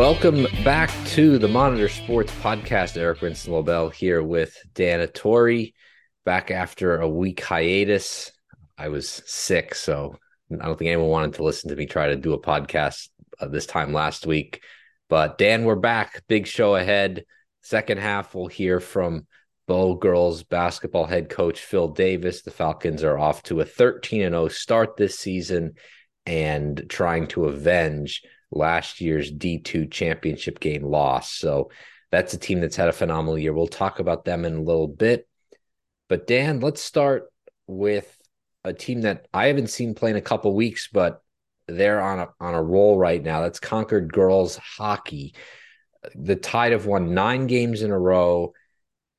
Welcome back to the Monitor Sports Podcast. Eric Winston-LaBelle here with Dan Tuohy. Back after a week hiatus. I was sick, so I don't think anyone wanted to listen to me try to do a podcast this time last week. But Dan, we're back. Big show ahead. Second half, we'll hear from Bow Girls basketball head coach Phil Davis. The Falcons are off to a 13-0 start this season and trying to avenge last year's D2 championship game loss. So that's a team that's had a phenomenal year. We'll talk about them in a little bit. But Dan, let's start with a team that I haven't seen play in a couple weeks, but they're on a roll right now. That's Concord Girls Hockey. The Tide have won 9 games in a row.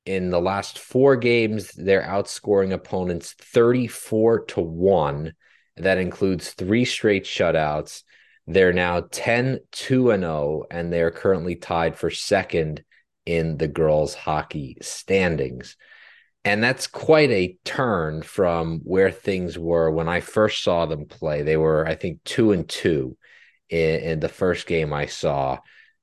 In the last 4 games, they're outscoring opponents 34-1. That includes 3 straight shutouts. They're now 10-2-0, and they're currently tied for second in the girls' hockey standings. And that's quite a turn from where things were when I first saw them play. They were, I think, 2-2 in the first game I saw.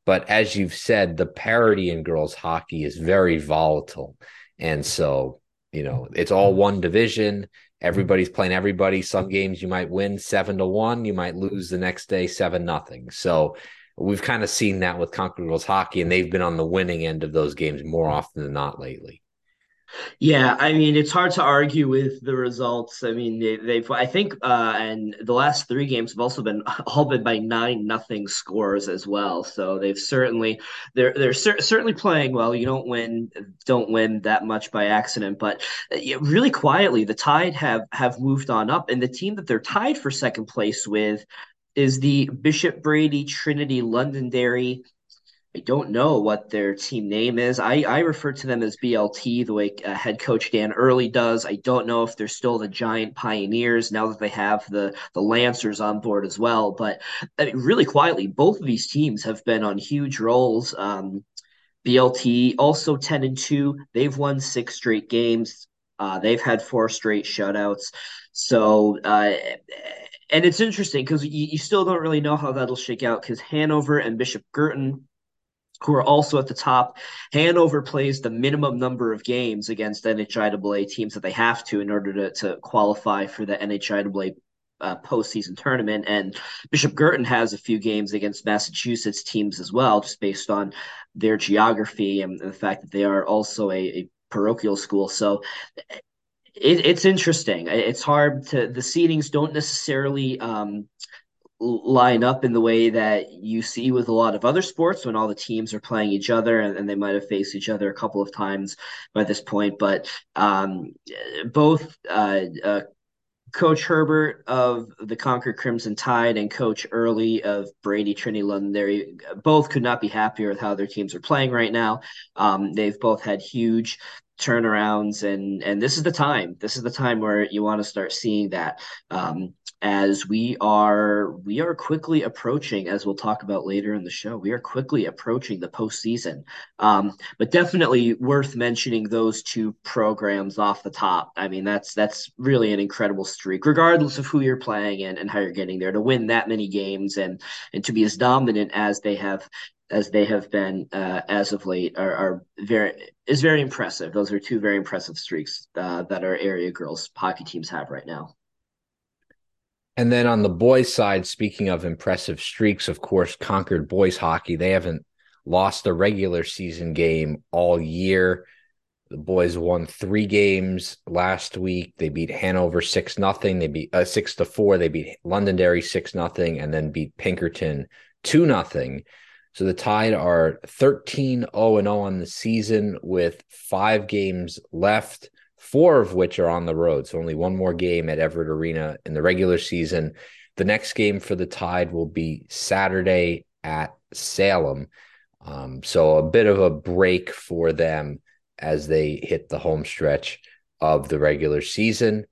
But as you've said, the parity in girls' hockey is very volatile. And so, you know, it's all one division. Everybody's playing everybody. Some games you might win 7-1. You might lose the next day 7-0. So we've kind of seen that with Concord Girls Hockey, and they've been on the winning end of those games more often than not lately. Yeah, I mean, it's hard to argue with the results. I mean, they've, I think, and the last 3 games have also been all been by 9-0 scores as well. So they've certainly, they're certainly playing well. You don't win that much by accident, but really quietly, the Tide have moved on up, and the team that they're tied for second place with is the Bishop Brady Trinity Londonderry. I don't know what their team name is. I refer to them as BLT, the way head coach Dan Early does. I don't know if they're still the Giant Pioneers now that they have the Lancers on board as well. But I mean, really quietly, both of these teams have been on huge rolls. BLT also 10-2. They've won 6 straight games. They've had 4 straight shutouts. So and it's interesting because you still don't really know how that'll shake out, because Hanover and Bishop Guertin, who are also at the top. Hanover plays the minimum number of games against NHIAA teams that they have to in order to qualify for the NHIAA postseason tournament. And Bishop Guertin has a few games against Massachusetts teams as well, just based on their geography and the fact that they are also a parochial school. So it's interesting. It's hard to – the seedings don't necessarily line up in the way that you see with a lot of other sports when all the teams are playing each other, and they might have faced each other a couple of times by this point. But both Coach Herbert of the Concord Crimson Tide and Coach Early of Brady Trinity Londonderry both could not be happier with how their teams are playing right now. They've both had huge turnarounds, and this is the time. This is the time where you want to start seeing that. As we are quickly approaching, as we'll talk about later in the show, we are quickly approaching the postseason. But definitely worth mentioning those 2 programs off the top. I mean, that's really an incredible streak, regardless of who you're playing and how you're getting there, to win that many games and to be as dominant as they have been as of late is very impressive. Those are 2 very impressive streaks that our area girls hockey teams have right now. And then on the boys' side, speaking of impressive streaks, of course, Concord boys hockey, they haven't lost a regular season game all year. The boys won 3 games last week. They beat Hanover 6-0. They beat 6-4. They beat Londonderry 6-0, and then beat Pinkerton 2-0. So the Tide are 13-0-0 on the season with 5 games left, 4 of which are on the road. So only 1 more game at Everett Arena in the regular season. The next game for the Tide will be Saturday at Salem. So a bit of a break for them as they hit the home stretch of the regular season.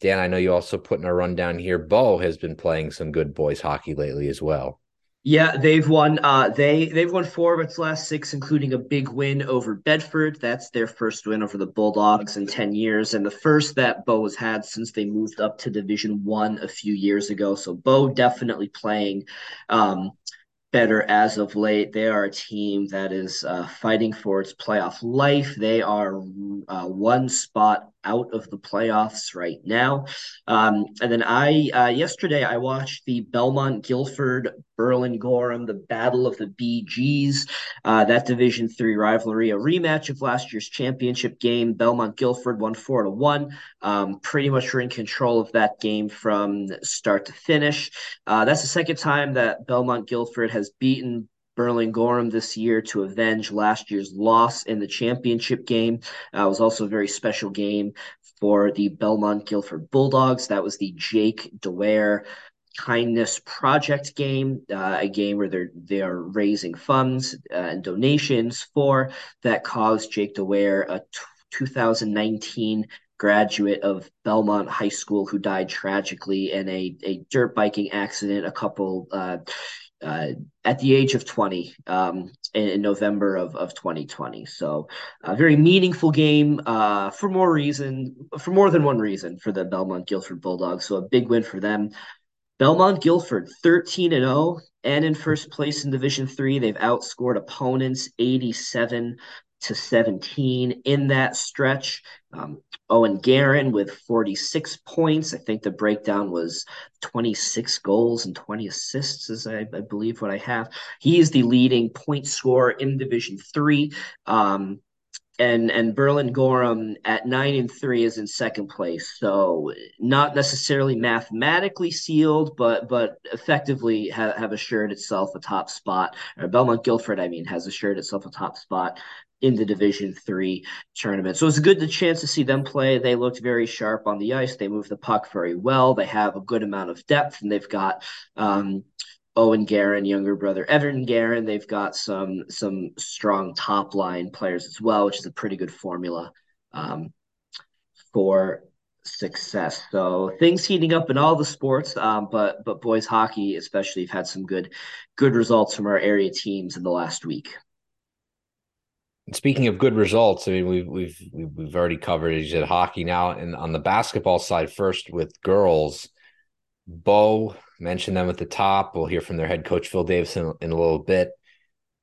Dan, I know you also put in a rundown here, Bo has been playing some good boys hockey lately as well. Yeah, they've won. They've won 4 of its last 6, including a big win over Bedford. That's their first win over the Bulldogs in 10 years, and the first that Bow has had since they moved up to Division I a few years ago. So Bow definitely playing better as of late. They are a team that is fighting for its playoff life. They are one spot out of the playoffs right now. And then yesterday I watched the Belmont-Gilford, Berlin-Gorham, the Battle of the BGs, that Division III rivalry, a rematch of last year's championship game. Belmont-Gilford won 4-1. Pretty much were in control of that game from start to finish. That's the second time that Belmont-Gilford has beaten Berlin-Gorham this year to avenge last year's loss in the championship game. It was also a very special game for the Belmont-Gilford Bulldogs. That was the Jake DeWeer Kindness Project game, a game where they are raising funds and donations for that cause. Jake DeWeer, a 2019 graduate of Belmont High School who died tragically in a dirt biking accident at the age of 20 in November of 2020. So a very meaningful game for more than one reason for the Belmont-Gilford Bulldogs. So a big win for them. Belmont-Gilford 13-0 and in first place in Division III. They've outscored opponents 87-17 in that stretch. Owen Guerin with 46 points. I think the breakdown was 26 goals and 20 assists, is I believe what I have. He is the leading point scorer in Division III. And Berlin-Gorham at 9-3 is in second place. So not necessarily mathematically sealed, but effectively have assured itself a top spot. Or Belmont-Gilford, has assured itself a top spot in the Division III tournament. So it's a good chance to see them play. They looked very sharp on the ice. They moved the puck very well. They have a good amount of depth, and they've got Owen Guerin, younger brother Everton Guerin. They've got some strong top line players as well, which is a pretty good formula for success. So things heating up in all the sports, but boys hockey especially have had some good results from our area teams in the last week. Speaking of good results, we've already covered, as you said, hockey. Now, and on the basketball side first with girls, Bo mentioned them at the top. We'll hear from their head coach, Phil Davis, in a little bit.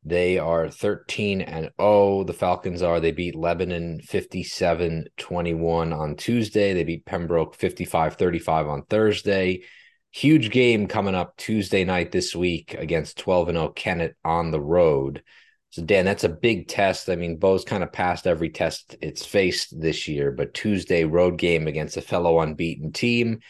They are 13-0. The Falcons are. They beat Lebanon 57-21 on Tuesday. They beat Pembroke 55-35 on Thursday. Huge game coming up Tuesday night this week against 12-0 Kennett on the road. So, Dan, that's a big test. Bo's kind of passed every test it's faced this year, but Tuesday, road game against a fellow unbeaten team.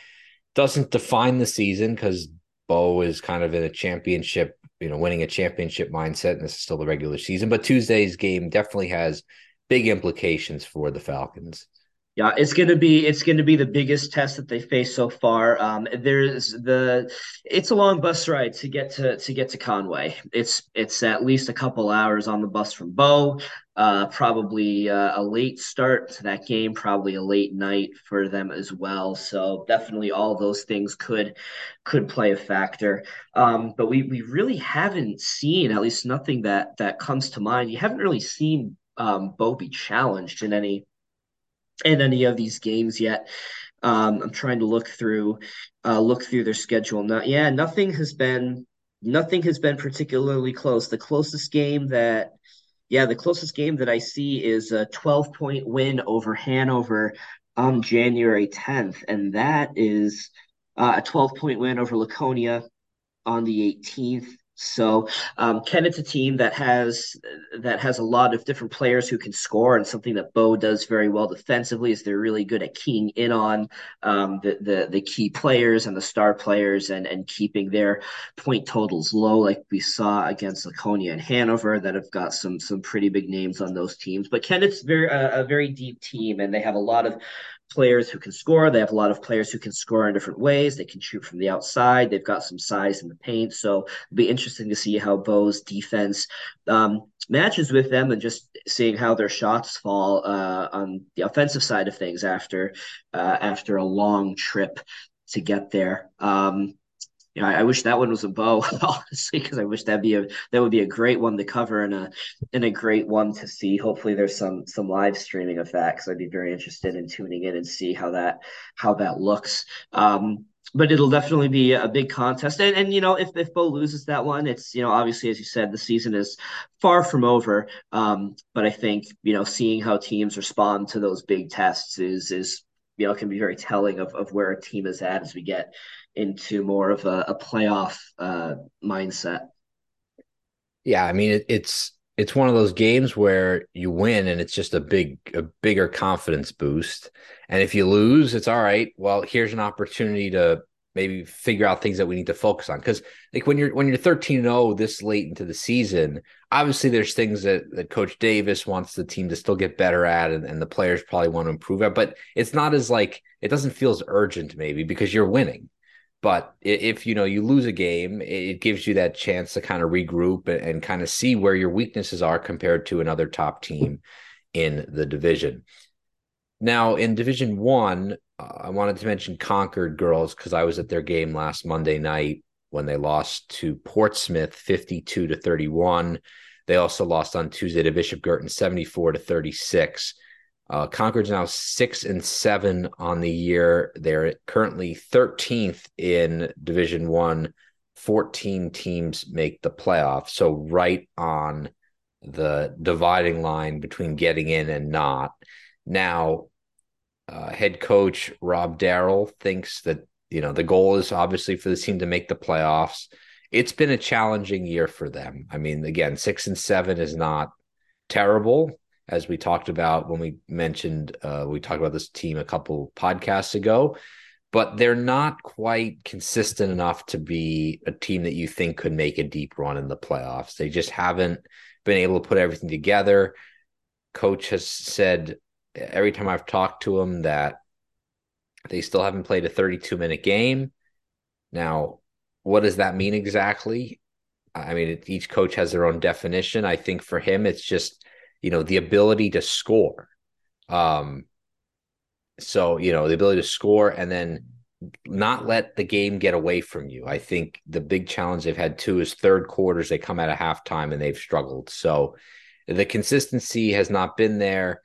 Doesn't define the season because Bo is kind of in a championship, winning a championship mindset, and this is still the regular season. But Tuesday's game definitely has big implications for the Falcons. Yeah, it's gonna be the biggest test that they face so far. It's a long bus ride to get to Conway. It's at least a couple hours on the bus from Bo. Probably a late start to that game. Probably a late night for them as well. So definitely all those things could play a factor. But we really haven't seen, at least nothing that comes to mind. You haven't really seen Bo be challenged in any of these games yet. I'm trying to look through their schedule. Nothing has been particularly close. The closest game that I see is a 12-point win over Hanover on January 10th. And that is a 12-point win over Laconia on the 18th. So Kennett's a team that has a lot of different players who can score, and something that Bo does very well defensively is they're really good at keying in on the key players and the star players and keeping their point totals low, like we saw against Laconia and Hanover that have got some pretty big names on those teams. But Kennett's a very deep team, and they have a lot of players who can score. They have a lot of players who can score in different ways. They can shoot from the outside. They've got some size in the paint. So it'll be interesting to see how Bo's defense matches with them, and just seeing how their shots fall on the offensive side of things after a long trip to get there. I wish that one was a Bo, honestly, because I wish that would be a great one to cover and a great one to see. Hopefully, there's some live streaming of that, because I'd be very interested in tuning in and see how that looks. But it'll definitely be a big contest. And you know, if Bo loses that one, it's, you know, obviously, as you said, the season is far from over. But I think, you know, seeing how teams respond to those big tests is you know, can be very telling of where a team is at as we get into more of a playoff mindset. Yeah, I mean, it's one of those games where you win and it's just a bigger confidence boost. And if you lose, it's all right. Well, here's an opportunity to maybe figure out things that we need to focus on. Because like when you're 13-0 this late into the season, obviously there's things that Coach Davis wants the team to still get better at, and the players probably want to improve at. But it's not as like, it doesn't feel as urgent maybe because you're winning. But if, you know, you lose a game, it gives you that chance to kind of regroup and kind of see where your weaknesses are compared to another top team in the division. Now, in Division 1, I wanted to mention Concord Girls because I was at their game last Monday night when they lost to Portsmouth 52-31. They also lost on Tuesday to Bishop Guertin 74-36. Concord's now 6-7 on the year. They're currently 13th in Division 1. 14 teams make the playoffs, so right on the dividing line between getting in and not. Now, head coach Rob Darrell thinks that, you know, the goal is obviously for the team to make the playoffs. It's been a challenging year for them. I mean, again, 6-7 is not terrible. As we talked about when we talked about this team a couple podcasts ago, but they're not quite consistent enough to be a team that you think could make a deep run in the playoffs. They just haven't been able to put everything together. Coach has said every time I've talked to him that they still haven't played a 32-minute game. Now, what does that mean exactly? I mean, each coach has their own definition. I think for him, it's just, you know, the ability to score. So, you know, the ability to score and then not let the game get away from you. I think the big challenge they've had too is third quarters. They come out of halftime and they've struggled. So the consistency has not been there.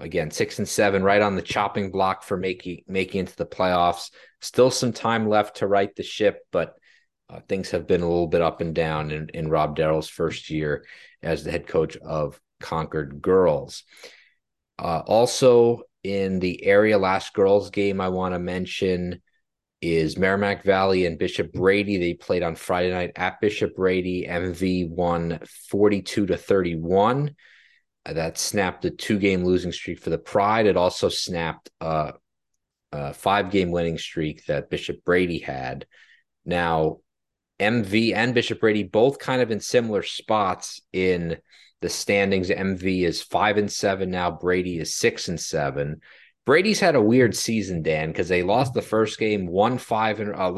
Again, 6-7, right on the chopping block for making into the playoffs. Still some time left to right the ship, but things have been a little bit up and down in Rob Darrell's first year as the head coach of Concord Girls. Also in the area, last girls game I want to mention is Merrimack Valley and Bishop Brady. They played on Friday night at Bishop Brady. MV won 42-31. That snapped a 2-game losing streak for the Pride. It also snapped a 5-game winning streak that Bishop Brady had. Now, MV and Bishop Brady both kind of in similar spots in the standings. MV is 5-7 now. Brady is 6-7. Brady's had a weird season, Dan, because they lost the first game, lost 5 in a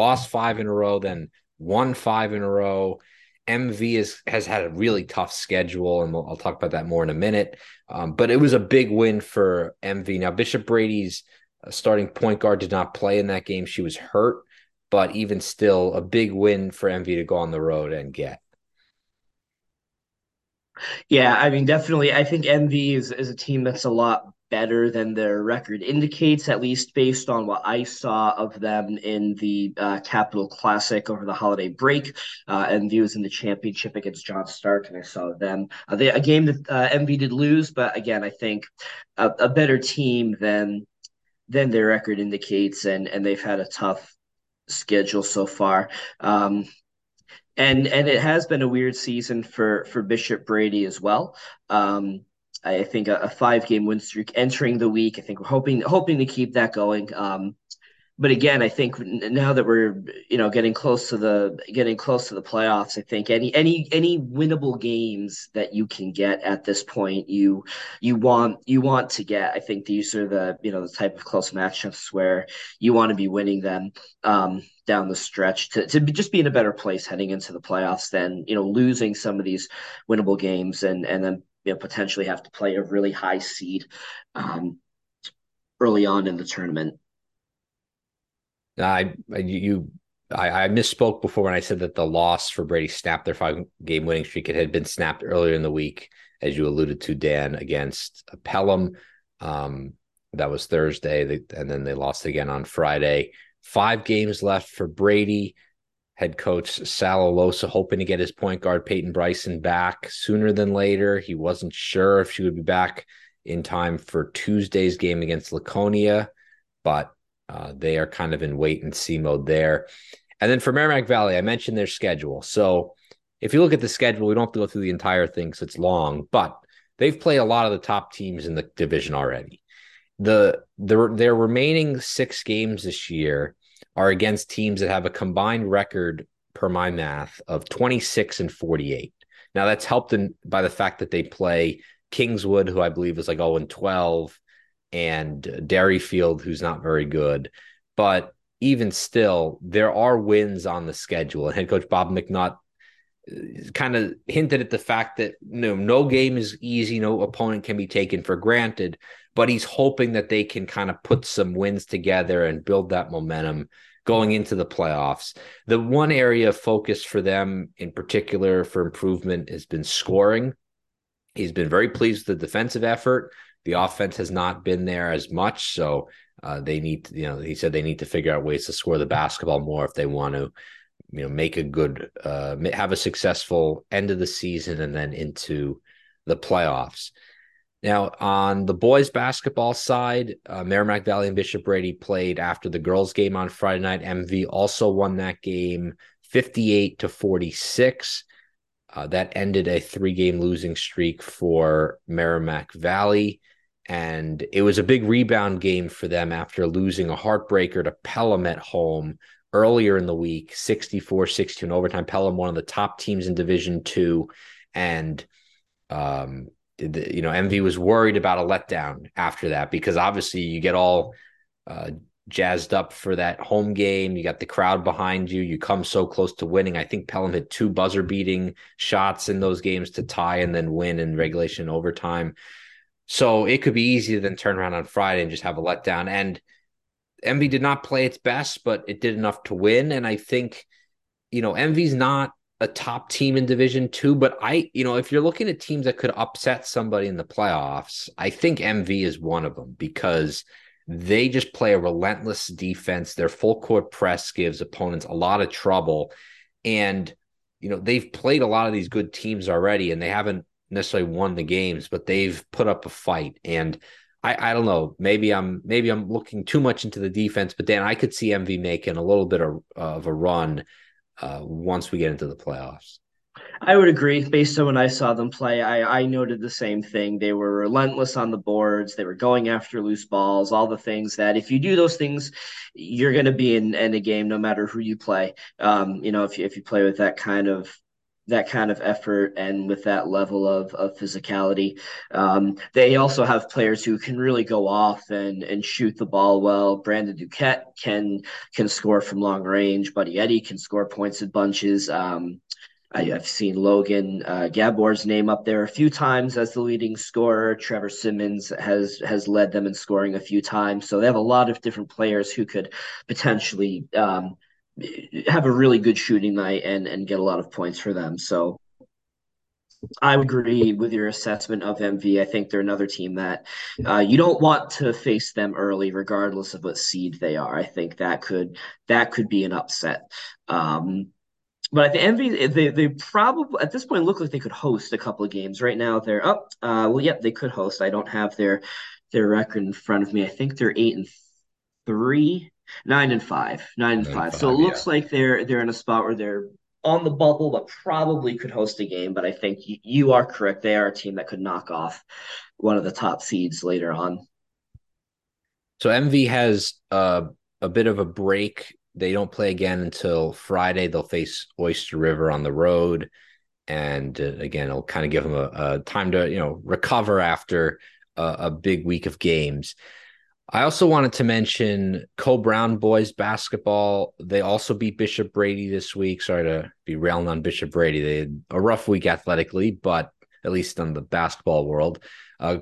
row, then won 5 in a row. MV has had a really tough schedule, and I'll talk about that more in a minute. But it was a big win for MV. Now, Bishop Brady's starting point guard did not play in that game. She was hurt, but even still, a big win for MV to go on the road and get. Yeah, I mean, definitely. I think MV is a team that's a lot better than their record indicates, at least based on what I saw of them in the Capital Classic over the holiday break. MV was in the championship against John Stark, and I saw them. A game that MV did lose, but again, I think a better team than their record indicates, and they've had a tough schedule so far. And it has been a weird season for Bishop Brady as well. I think a 5-game win streak entering the week. I think we're hoping to keep that going. But again, I think now that we're, you know, getting close to the playoffs, I think any winnable games that you can get at this point, you want to get. I think these are the, you know, the type of close matchups where you want to be winning them. Down the stretch to just be in a better place heading into the playoffs than, you know, losing some of these winnable games and then, you know, potentially have to play a really high seed early on in the tournament. I misspoke before when I said that the loss for Brady snapped their 5-game winning streak. It had been snapped earlier in the week, as you alluded to, Dan, against Pelham. That was Thursday, and then they lost again on Friday. 5 games left for Brady. Head coach Salolosa hoping to get his point guard Peyton Bryson back sooner than later. He wasn't sure if she would be back in time for Tuesday's game against Laconia, but they are kind of in wait and see mode there. And then for Merrimack Valley, I mentioned their schedule. So if you look at the schedule, we don't have to go through the entire thing because it's long, but they've played a lot of the top teams in the division already. Their remaining 6 games this year are against teams that have a combined record, per my math, of 26-48. Now, that's helped by the fact that they play Kingswood, who I believe is like 0-12, and Derryfield, who's not very good. But even still, there are wins on the schedule. And head coach Bob McNutt kind of hinted at the fact that no game is easy, no opponent can be taken for granted, but he's hoping that they can kind of put some wins together and build that momentum going into the playoffs. The one area of focus for them in particular for improvement has been scoring. He's been very pleased with the defensive effort. The offense has not been there as much. So they need to, he said they need to figure out ways to score the basketball more if they want to, make a good, have a successful end of the season and then into the playoffs. Now, on the boys' basketball side, Merrimack Valley and Bishop Brady played after the girls' game on Friday night. MV also won that game 58-46. That ended a 3-game losing streak for Merrimack Valley, and it was a big rebound game for them after losing a heartbreaker to Pelham at home earlier in the week, 64-62 in overtime. Pelham, one of the top teams in Division II, and MV was worried about a letdown after that because obviously you get all jazzed up for that home game. You got the crowd behind you. You come so close to winning. I think Pelham had 2 buzzer-beating shots in those games to tie and then win in regulation overtime. So it could be easy to then turn around on Friday and just have a letdown. And MV did not play its best, but it did enough to win. And I think, MV's not a top team in Division II, but if you're looking at teams that could upset somebody in the playoffs, I think MV is one of them because they just play a relentless defense. Their full court press gives opponents a lot of trouble. And, they've played a lot of these good teams already and they haven't necessarily won the games, but they've put up a fight. And I don't know, maybe I'm looking too much into the defense, but Dan, I could see MV making a little bit of a run once we get into the playoffs. I would agree. Based on when I saw them play, I noted the same thing. They were relentless on the boards. They were going after loose balls, all the things that if you do those things, you're going to be in a game no matter who you play. If you play with that kind of effort and with that level of physicality. They also have players who can really go off and shoot the ball well. Brandon Duquette can score from long range. Buddy Eddy can score points in bunches. I've seen Logan Gabor's name up there a few times as the leading scorer. Trevor Simmons has led them in scoring a few times. So they have a lot of different players who could potentially have a really good shooting night and get a lot of points for them. So I would agree with your assessment of MV. I think they're another team that you don't want to face them early, regardless of what seed they are. I think that could be an upset. But the MV, they probably at this point look like they could host a couple of games right now. They're up. They could host. I don't have their record in front of me. I think they're 8-3. 9-5. So it looks like they're in a spot where they're on the bubble, but probably could host a game. But I think you are correct. They are a team that could knock off one of the top seeds later on. So MV has a bit of a break. They don't play again until Friday. They'll face Oyster River on the road. And again, it'll kind of give them a time to, recover after a big week of games. I also wanted to mention Coe Brown boys basketball. They also beat Bishop Brady this week. Sorry to be railing on Bishop Brady. They had a rough week athletically, but at least in the basketball world.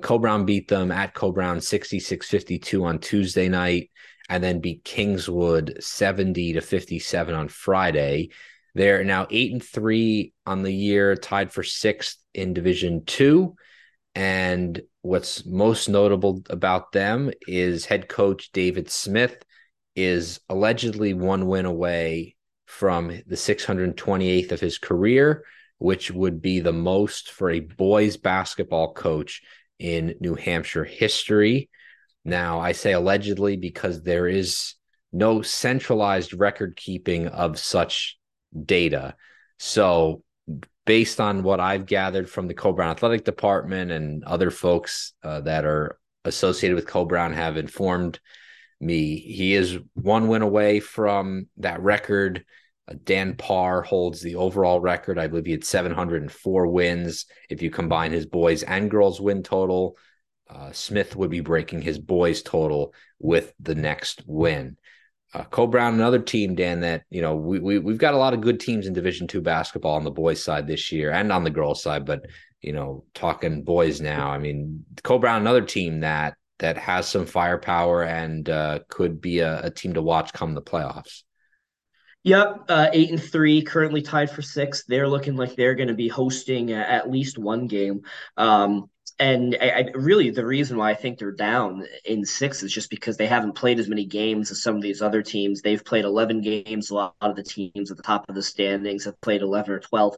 Coe Brown beat them at Coe Brown 66-52 on Tuesday night and then beat Kingswood 70-57 on Friday. They're now 8-3 on the year, tied for 6th in Division II. And what's most notable about them is head coach David Smith is allegedly one win away from the 628th of his career, which would be the most for a boys basketball coach in New Hampshire history. Now, I say allegedly because there is no centralized record keeping of such data. So based on what I've gathered from the Coe Brown Athletic Department and other folks that are associated with Coe Brown have informed me, he is one win away from that record. Dan Parr holds the overall record. I believe he had 704 wins. If you combine his boys and girls win total, Smith would be breaking his boys total with the next win. Coe Brown, another team, Dan, that, you know, we've got a lot of good teams in Division II basketball on the boys side this year and on the girls side, but, you know, talking boys now, I mean, Coe Brown, another team that has some firepower and could be a team to watch come the playoffs. Yep, 8-3, currently tied for sixth. They're looking like they're going to be hosting at least one game. And I really, the reason why I think they're down in sixth is just because they haven't played as many games as some of these other teams. They've played 11 games. A lot of the teams at the top of the standings have played 11 or 12.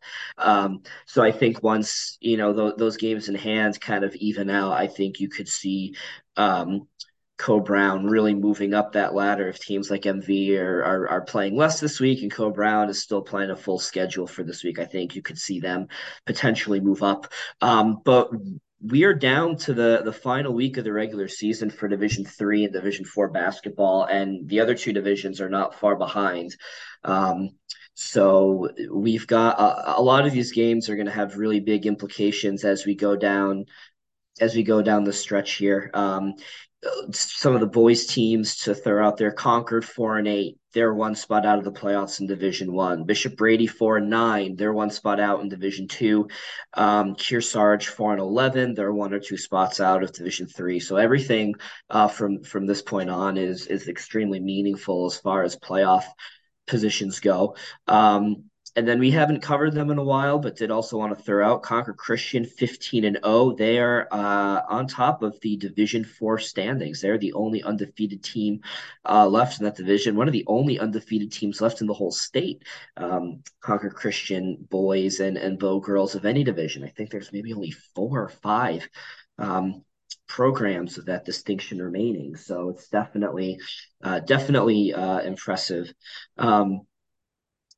So I think once, you know, those games in hand kind of even out, I think you could see Coe Brown really moving up that ladder if teams like MV are playing less this week and Coe Brown is still playing a full schedule for this week. I think you could see them potentially move up. But we are down to the final week of the regular season for Division III and Division IV basketball, and the other two divisions are not far behind. So we've got a lot of these games are going to have really big implications as we go down the stretch here. Some of the boys teams to throw out there: Concord 4-8, they're one spot out of the playoffs in Division One. Bishop Brady 4-9, they're one spot out in Division Two. Kearsarge 4-11, they're one or two spots out of Division Three. So everything from this point on is extremely meaningful as far as playoff positions go. And then we haven't covered them in a while, but did also want to throw out Concord Christian 15-0. They are on top of the Division IV standings. They're the only undefeated team left in that division. One of the only undefeated teams left in the whole state. Concord Christian boys and Bow girls of any division. I think there's maybe only 4 or 5 programs of that distinction remaining. So it's definitely impressive.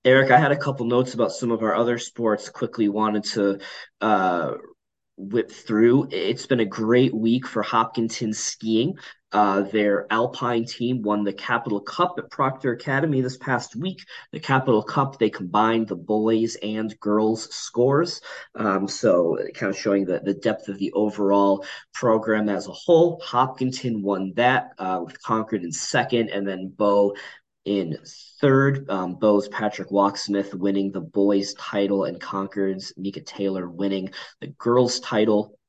Eric, I had a couple notes about some of our other sports. Quickly wanted to whip through. It's been a great week for Hopkinton skiing. Their Alpine team won the Capital Cup at Proctor Academy this past week. The Capital Cup, they combined the boys and girls scores. So kind of showing the depth of the overall program as a whole. Hopkinton won that with Concord in second and then Bow in third. Bow's Patrick Walksmith winning the boys' title and Concord's Mika Taylor winning the girls' title.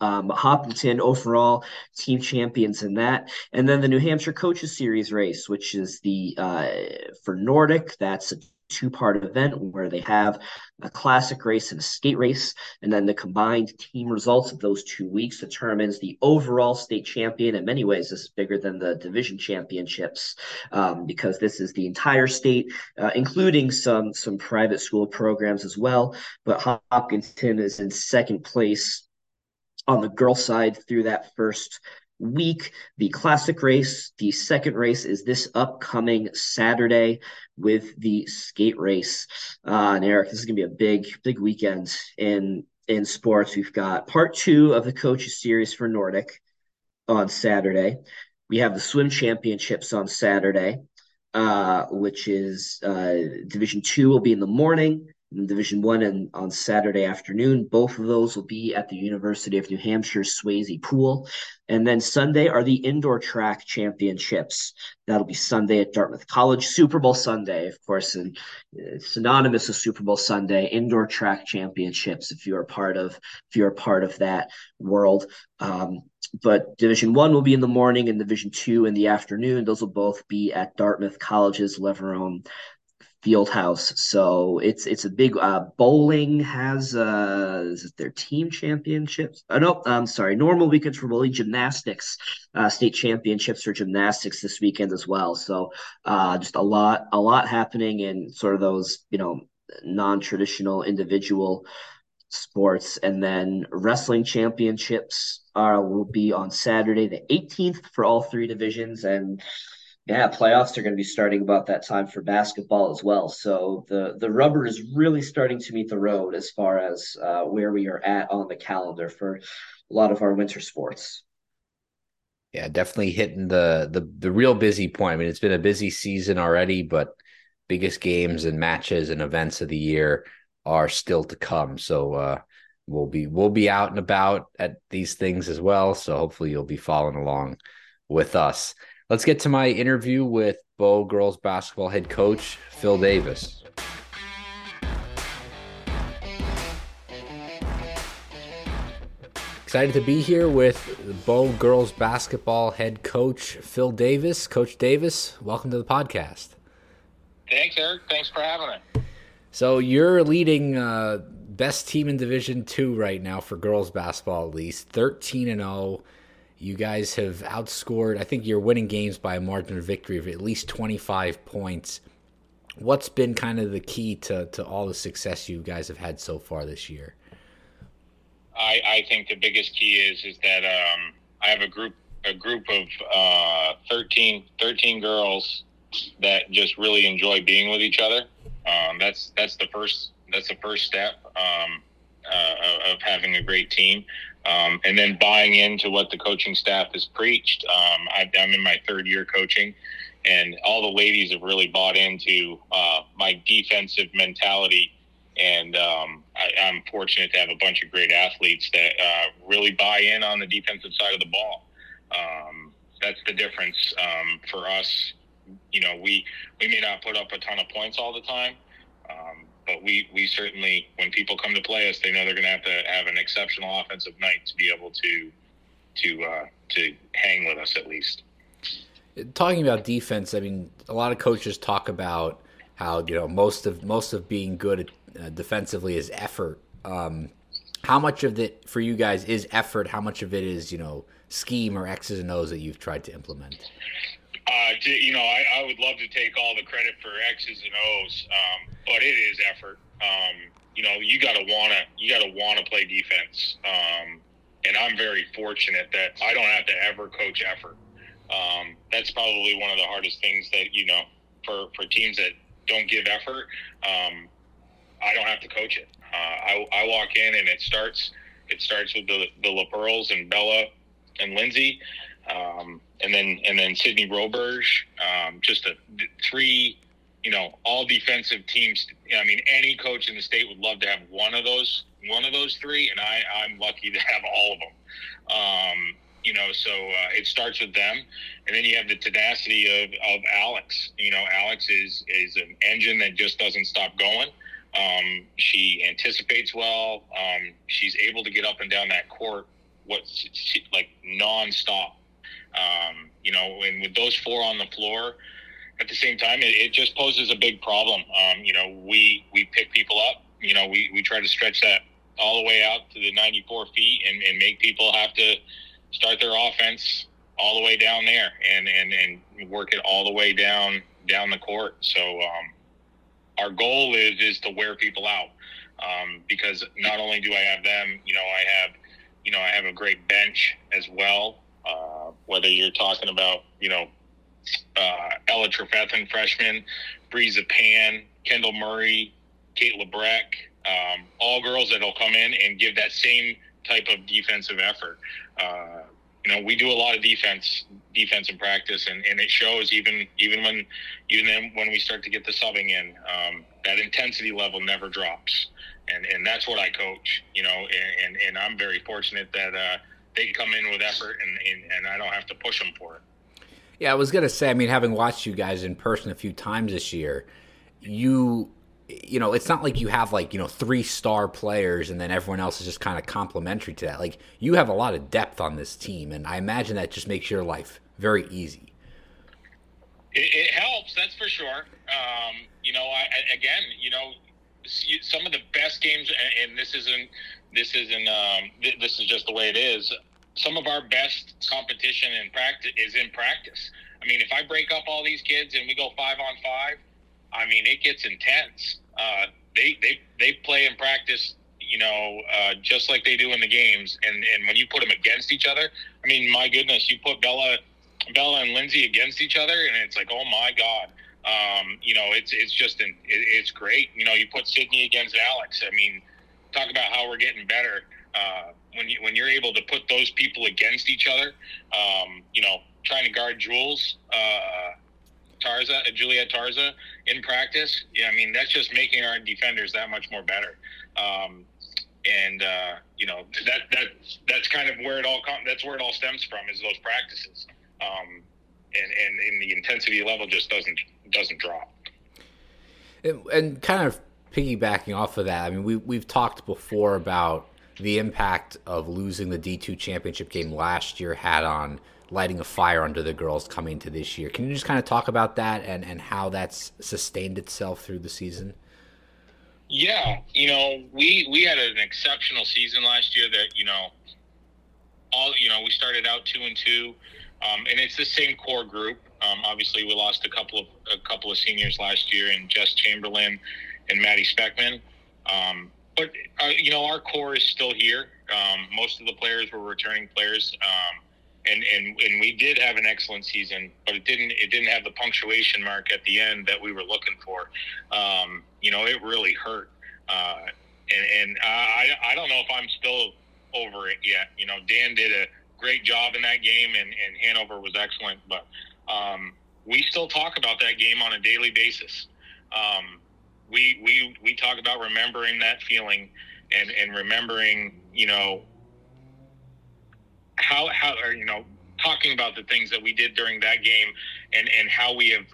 Hopkinton overall team champions in that. And then the New Hampshire Coaches Series race, which is the for Nordic, that's a two-part event where they have a classic race and a skate race, and then the combined team results of those 2 weeks determines the overall state champion. In many ways, this is bigger than the division championships because this is the entire state, including some private school programs as well. But Hopkinton is in second place on the girls' side through that first week. The classic race, the second race, is this upcoming Saturday with the skate race. And Eric, this is gonna be a big weekend in sports. We've got part 2 of the coaches series for Nordic on Saturday. We have the swim championships on Saturday, which is Division II will be in the morning, Division One and on Saturday afternoon. Both of those will be at the University of New Hampshire's Swayze Pool. And then Sunday are the indoor track championships. That'll be Sunday at Dartmouth College. Super Bowl Sunday, of course, and synonymous with Super Bowl Sunday, indoor track championships, if you're a part of that world. But Division I will be in the morning and Division II in the afternoon. Those will both be at Dartmouth College's Leverone field house. So it's a big bowling has is it their team championships? Oh, no, I'm sorry. Normal weekends for bowling, gymnastics, state championships for gymnastics this weekend as well. So just a lot happening in sort of those, you know, non-traditional individual sports. And then wrestling championships will be on Saturday the 18th for all three divisions, and yeah, playoffs are going to be starting about that time for basketball as well. So the rubber is really starting to meet the road as far as where we are at on the calendar for a lot of our winter sports. Yeah, definitely hitting the real busy point. I mean, it's been a busy season already, but biggest games and matches and events of the year are still to come. So we'll be out and about at these things as well. So hopefully you'll be following along with us. Let's get to my interview with Bow girls basketball head coach, Phil Davis. Excited to be here with Bow girls basketball head coach, Phil Davis. Coach Davis, welcome to the podcast. Thanks, Eric. Thanks for having me. So you're leading best team in Division II right now for girls basketball, at least 13-0. You guys have outscored, I think you're winning games by a margin of victory of at least 25 points. What's been kind of the key to all the success you guys have had so far this year? I think the biggest key is that I have a group of 13 girls that just really enjoy being with each other. That's the first step of having a great team. And then buying into what the coaching staff has preached. I'm in my third year coaching, and all the ladies have really bought into my defensive mentality. And I'm fortunate to have a bunch of great athletes that really buy in on the defensive side of the ball. That's the difference for us. You know, we may not put up a ton of points all the time, but we certainly, when people come to play us, they know they're going to have an exceptional offensive night to be able to hang with us at least. Talking about defense, I mean, a lot of coaches talk about how, you know, most of being good defensively is effort. How much of it for you guys is effort? How much of it is, you know, scheme or X's and O's that you've tried to implement? I would love to take all the credit for X's and O's, but it is effort. You gotta wanna play defense, and I'm very fortunate that I don't have to ever coach effort. That's probably one of the hardest things that, you know, for teams that don't give effort, I don't have to coach it. I walk in and it starts with the LaPearls and Bella and Lindsay. And then Sydney Roberge, just three, you know, all defensive teams. I mean, any coach in the state would love to have one of those three. And I'm lucky to have all of them. It starts with them. And then you have the tenacity of Alex. You know, Alex is an engine that just doesn't stop going. She anticipates well. She's able to get up and down that court. Nonstop. And with those four on the floor at the same time, it just poses a big problem. We pick people up, we try to stretch that all the way out to the 94 feet and make people have to start their offense all the way down there and work it all the way down the court. So, our goal is to wear people out. Because not only do I have them, I have a great bench as well. Whether you're talking about, Ella Trefethen, freshman, Breeza Pan, Kendall Murray, Kate LeBreck, all girls that will come in and give that same type of defensive effort. We do a lot of defense in practice, and it shows even when we start to get the subbing in. That intensity level never drops, and that's what I coach. And I'm very fortunate that they come in with effort, and I don't have to push them for it. Yeah, I was going to say, I mean, having watched you guys in person a few times this year, it's not like you have three-star players and then everyone else is just kind of complementary to that. Like, you have a lot of depth on this team, and I imagine that just makes your life very easy. It helps, that's for sure. Some of the best games, and this is just the way it is. Some of our best competition in practice is in practice. I mean, if I break up all these kids and we go 5-on-5, I mean, it gets intense. They play in practice, just like they do in the games. And when you put them against each other, I mean, my goodness, you put Bella and Lindsay against each other, and it's like, oh my God. It's great. You put Sydney against Alex. I mean, talk about how we're getting better. When you're able to put those people against each other, trying to guard Jules, Juliet Tarza in practice. Yeah. I mean, that's just making our defenders that much more better. That's kind of where it all comes. That's where it all stems from, is those practices. And the intensity level just doesn't drop. And kind of piggybacking off of that, I mean, we've talked before about the impact of losing the D2 championship game last year had on lighting a fire under the girls coming into this year. Can you just kind of talk about that and how that's sustained itself through the season? Yeah, we had an exceptional season last year that, we started out 2-2. And it's the same core group. Obviously, we lost a couple of seniors last year, in Jess Chamberlain and Maddie Speckman. But our core is still here. Most of the players were returning players, and we did have an excellent season, but it didn't have the punctuation mark at the end that we were looking for. It really hurt, and I don't know if I'm still over it yet. Dan did a great job in that game, and Hanover was excellent, but we still talk about that game on a daily basis. We talk about remembering that feeling and remembering, how talking about the things that we did during that game and how we have,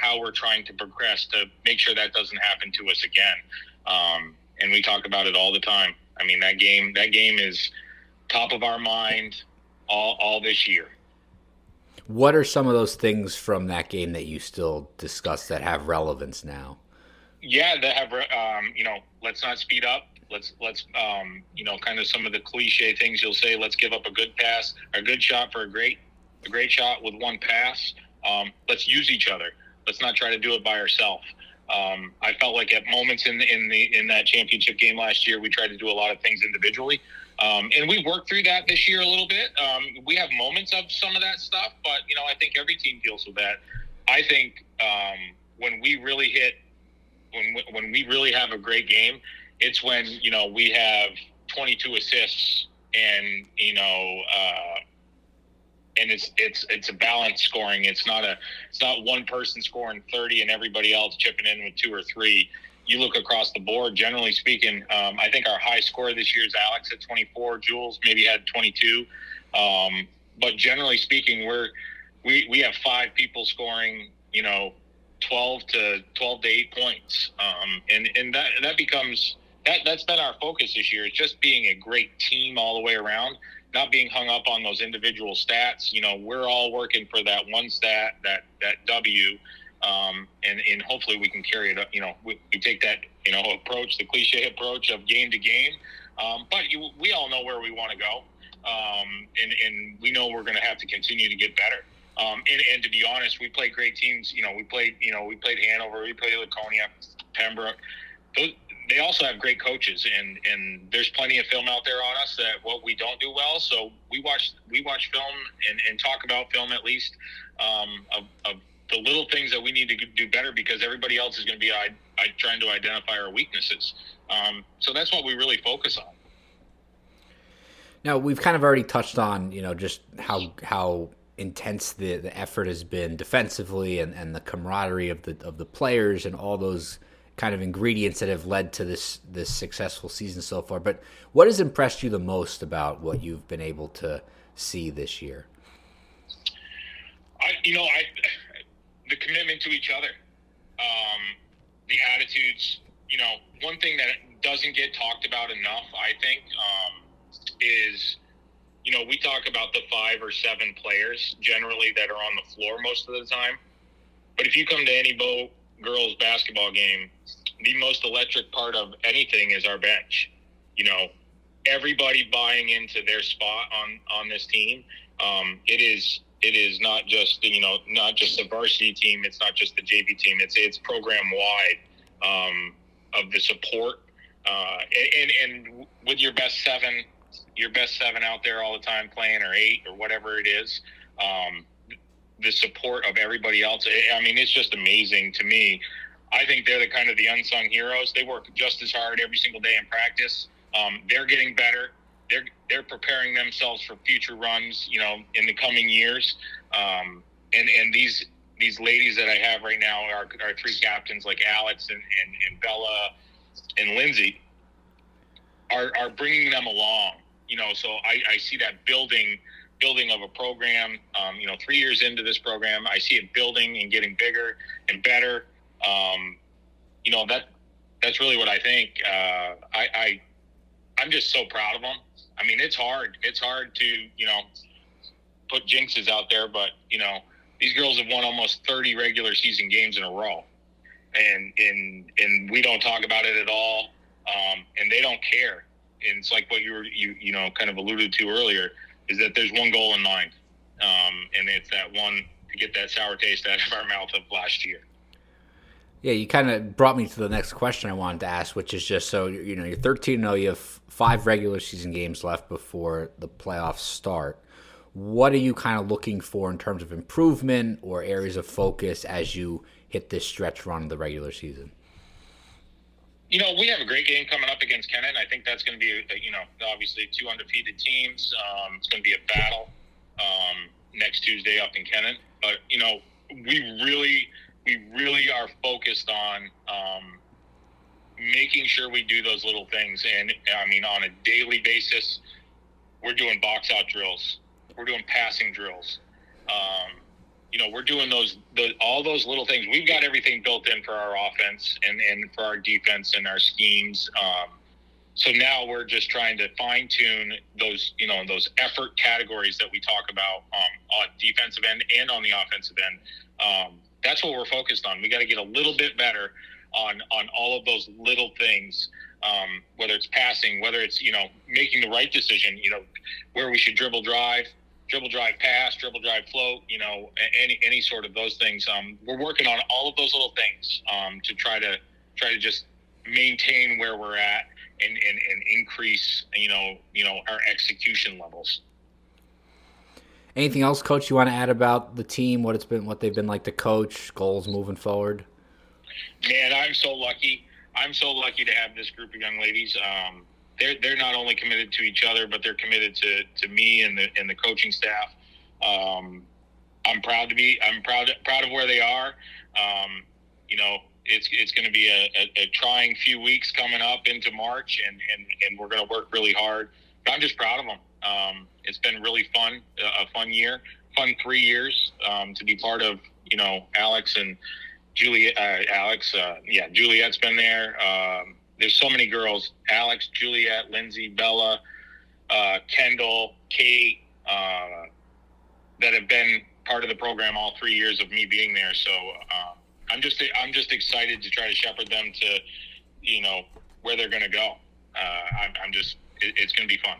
how we're trying to progress to make sure that doesn't happen to us again. And we talk about it all the time. I mean, that game is top of our mind all this year. What are some of those things from that game that you still discuss that have relevance now? Yeah, that have let's not speed up. Let's kind of some of the cliche things you'll say. Let's give up a good pass, a good shot for a great shot with one pass. Let's use each other. Let's not try to do it by ourselves. I felt like at moments in that championship game last year, we tried to do a lot of things individually. And we worked through that this year a little bit. We have moments of some of that stuff, but, I think every team deals with that. I think when we really have a great game, it's when, we have 22 assists and, and it's a balanced scoring. It's not one person scoring 30 and everybody else chipping in with 2 or 3. You look across the board, generally speaking, I think our high score this year is Alex at 24, Jules maybe had 22. But generally speaking, we have 5 people scoring, 12 to 8 points. That's been our focus this year. It's just being a great team all the way around, not being hung up on those individual stats. We're all working for that one stat, that W. And hopefully we can carry it up. We take that, approach, the cliche approach of game to game. But we all know where we want to go. And we know we're going to have to continue to get better. And to be honest, we play great teams. We played Hanover, we played Laconia, Pembroke. They also have great coaches, and there's plenty of film out there on us that what we don't do well. So we watch film and talk about film at least, of the little things that we need to do better, because everybody else is going to be trying to identify our weaknesses. So that's what we really focus on. Now, we've kind of already touched on, just how intense the effort has been defensively and the camaraderie of the players and all those kind of ingredients that have led to this successful season so far. But what has impressed you the most about what you've been able to see this year? The commitment to each other, the attitudes. One thing that doesn't get talked about enough, I think, is, we talk about the 5 or 7 players generally that are on the floor most of the time. But if you come to any Bow girls basketball game, the most electric part of anything is our bench. You know, everybody buying into their spot on this team. It is not just, you know, not just the varsity team. It's not just the JV team. It's program wide of the support. And with your best seven, out there all the time playing, or eight, or whatever it is, the support of everybody else. I mean, it's just amazing to me. I think they're the kind of the unsung heroes. They work just as hard every single day in practice. They're getting better. They're preparing themselves for future runs, you know, in the coming years. And these ladies that I have right now are three captains, like Alex and Bella and Lindsay, are bringing them along, you know. So I see that building of a program. 3 years into this program, I see it building and getting bigger and better. That's really what I think. I'm just so proud of them. I mean, it's hard to, you know, put jinxes out there, but, you know, these girls have won almost 30 regular season games in a row, and we don't talk about it at all. And they don't care. And it's like what you kind of alluded to earlier, is that there's one goal in mind. And it's that one to get that sour taste out of our mouth of last year. Yeah, you kind of brought me to the next question I wanted to ask, which is just, so, you know, you're 13-0, you have 5 regular season games left before the playoffs start. What are you kind of looking for in terms of improvement or areas of focus as you hit this stretch run of the regular season? You know, we have a great game coming up against Kennett. I think that's going to be, you know, obviously 2 undefeated teams. It's going to be a battle next Tuesday up in Kennett. But, you know, we really are focused on making sure we do those little things. And, I mean, on a daily basis, we're doing box-out drills. We're doing passing drills. We're doing all those little things. We've got everything built in for our offense and for our defense and our schemes. So now we're just trying to fine-tune those effort categories that we talk about on defensive end and on the offensive end. That's what we're focused on. We got to get a little bit better on all of those little things, whether it's passing, whether it's, you know, making the right decision, you know, where we should dribble drive pass, dribble drive float, you know, any sort of those things. We're working on all of those little things to try to just maintain where we're at and increase, you know, our execution levels. Anything else, Coach, you want to add about the team, what they've been like to coach, goals moving forward? Man, I'm so lucky. I'm so lucky to have this group of young ladies. They're not only committed to each other, but they're committed to me and the coaching staff. I'm proud of where they are. It's going to be a trying few weeks coming up into March, and we're going to work really hard. But I'm just proud of them. It's been really fun, a fun year, fun 3 years, to be part of, you know, Alex and Juliet. Juliet's been there. There's so many girls: Alex, Juliet, Lindsay, Bella, Kendall, Kate, that have been part of the program all 3 years of me being there. So, I'm just excited to try to shepherd them to, you know, where they're going to go. It's going to be fun.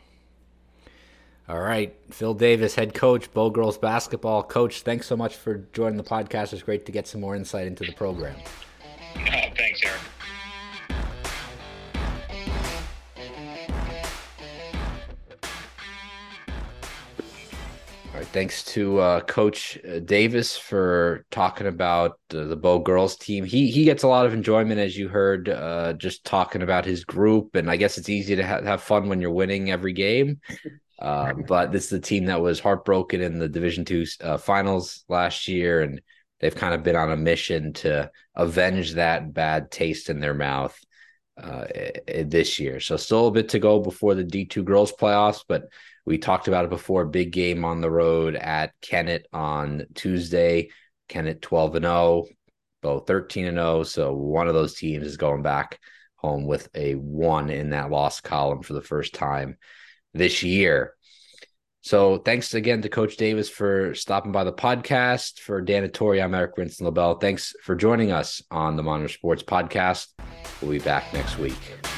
All right. Phil Davis, head coach, Bow Girls Basketball. Coach, thanks so much for joining the podcast. It's great to get some more insight into the program. Thanks, Eric. All right. Thanks to Coach Davis for talking about the Bow Girls team. He gets a lot of enjoyment, as you heard, just talking about his group. And I guess it's easy to have fun when you're winning every game. But this is a team that was heartbroken in the Division II finals last year, and they've kind of been on a mission to avenge that bad taste in their mouth this year. So still a bit to go before the D2 girls playoffs, but we talked about it before. Big game on the road at Kennett on Tuesday. Kennett 12-0, Bow 13-0. So one of those teams is going back home with a 1 in that loss column for the first time this year. So thanks again to Coach Davis for stopping by the podcast. For Dan Tuohy, I'm Eric Winston-LaBelle. Thanks for joining us on the Monitor Sports Podcast. We'll be back next week.